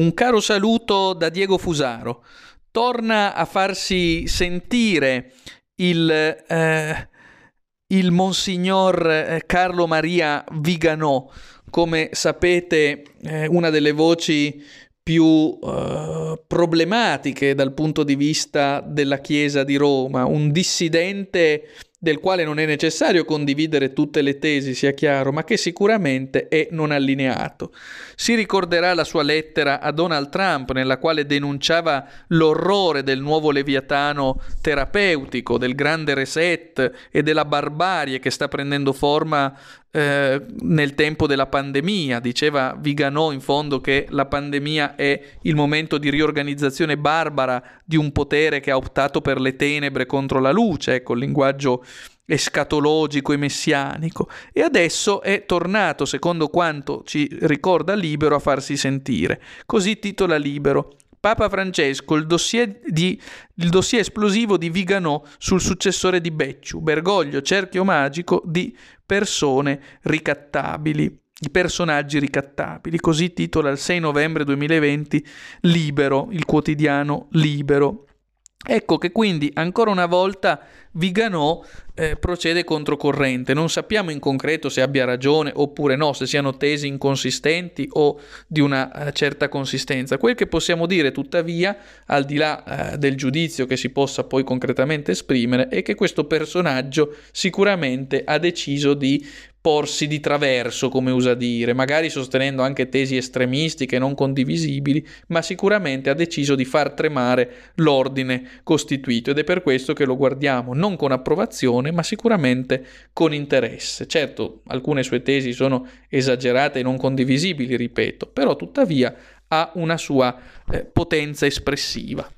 Un caro saluto da Diego Fusaro. Torna a farsi sentire il Monsignor Carlo Maria Viganò, come sapete una delle voci più problematiche dal punto di vista della Chiesa di Roma, un dissidente del quale non è necessario condividere tutte le tesi, sia chiaro, ma che sicuramente è non allineato. Si ricorderà la sua lettera a Donald Trump, nella quale denunciava l'orrore del nuovo leviatano terapeutico, del grande reset e della barbarie che sta prendendo forma nel tempo della pandemia. Diceva Viganò, in fondo, che la pandemia è il momento di riorganizzazione barbara di un potere che ha optato per le tenebre contro la luce, ecco, il linguaggio escatologico e messianico, e adesso è tornato, secondo quanto ci ricorda Libero, a farsi sentire. Così titola Libero: Papa Francesco, il dossier esplosivo di Viganò sul successore di Becciu, Bergoglio, cerchio magico di persone ricattabili, di personaggi ricattabili. Così titola il 6 novembre 2020 Libero, il quotidiano Libero. Ecco che quindi ancora una volta Viganò procede controcorrente. Non sappiamo in concreto se abbia ragione oppure no, se siano tesi inconsistenti o di una certa consistenza. Quel che possiamo dire tuttavia, al di là del giudizio che si possa poi concretamente esprimere, è che questo personaggio sicuramente ha deciso di porsi di traverso, come usa dire, magari sostenendo anche tesi estremistiche non condivisibili, ma sicuramente ha deciso di far tremare l'ordine costituito, ed è per questo che lo guardiamo non con approvazione, ma sicuramente con interesse. Certo, alcune sue tesi sono esagerate e non condivisibili, ripeto, però tuttavia ha una sua potenza espressiva.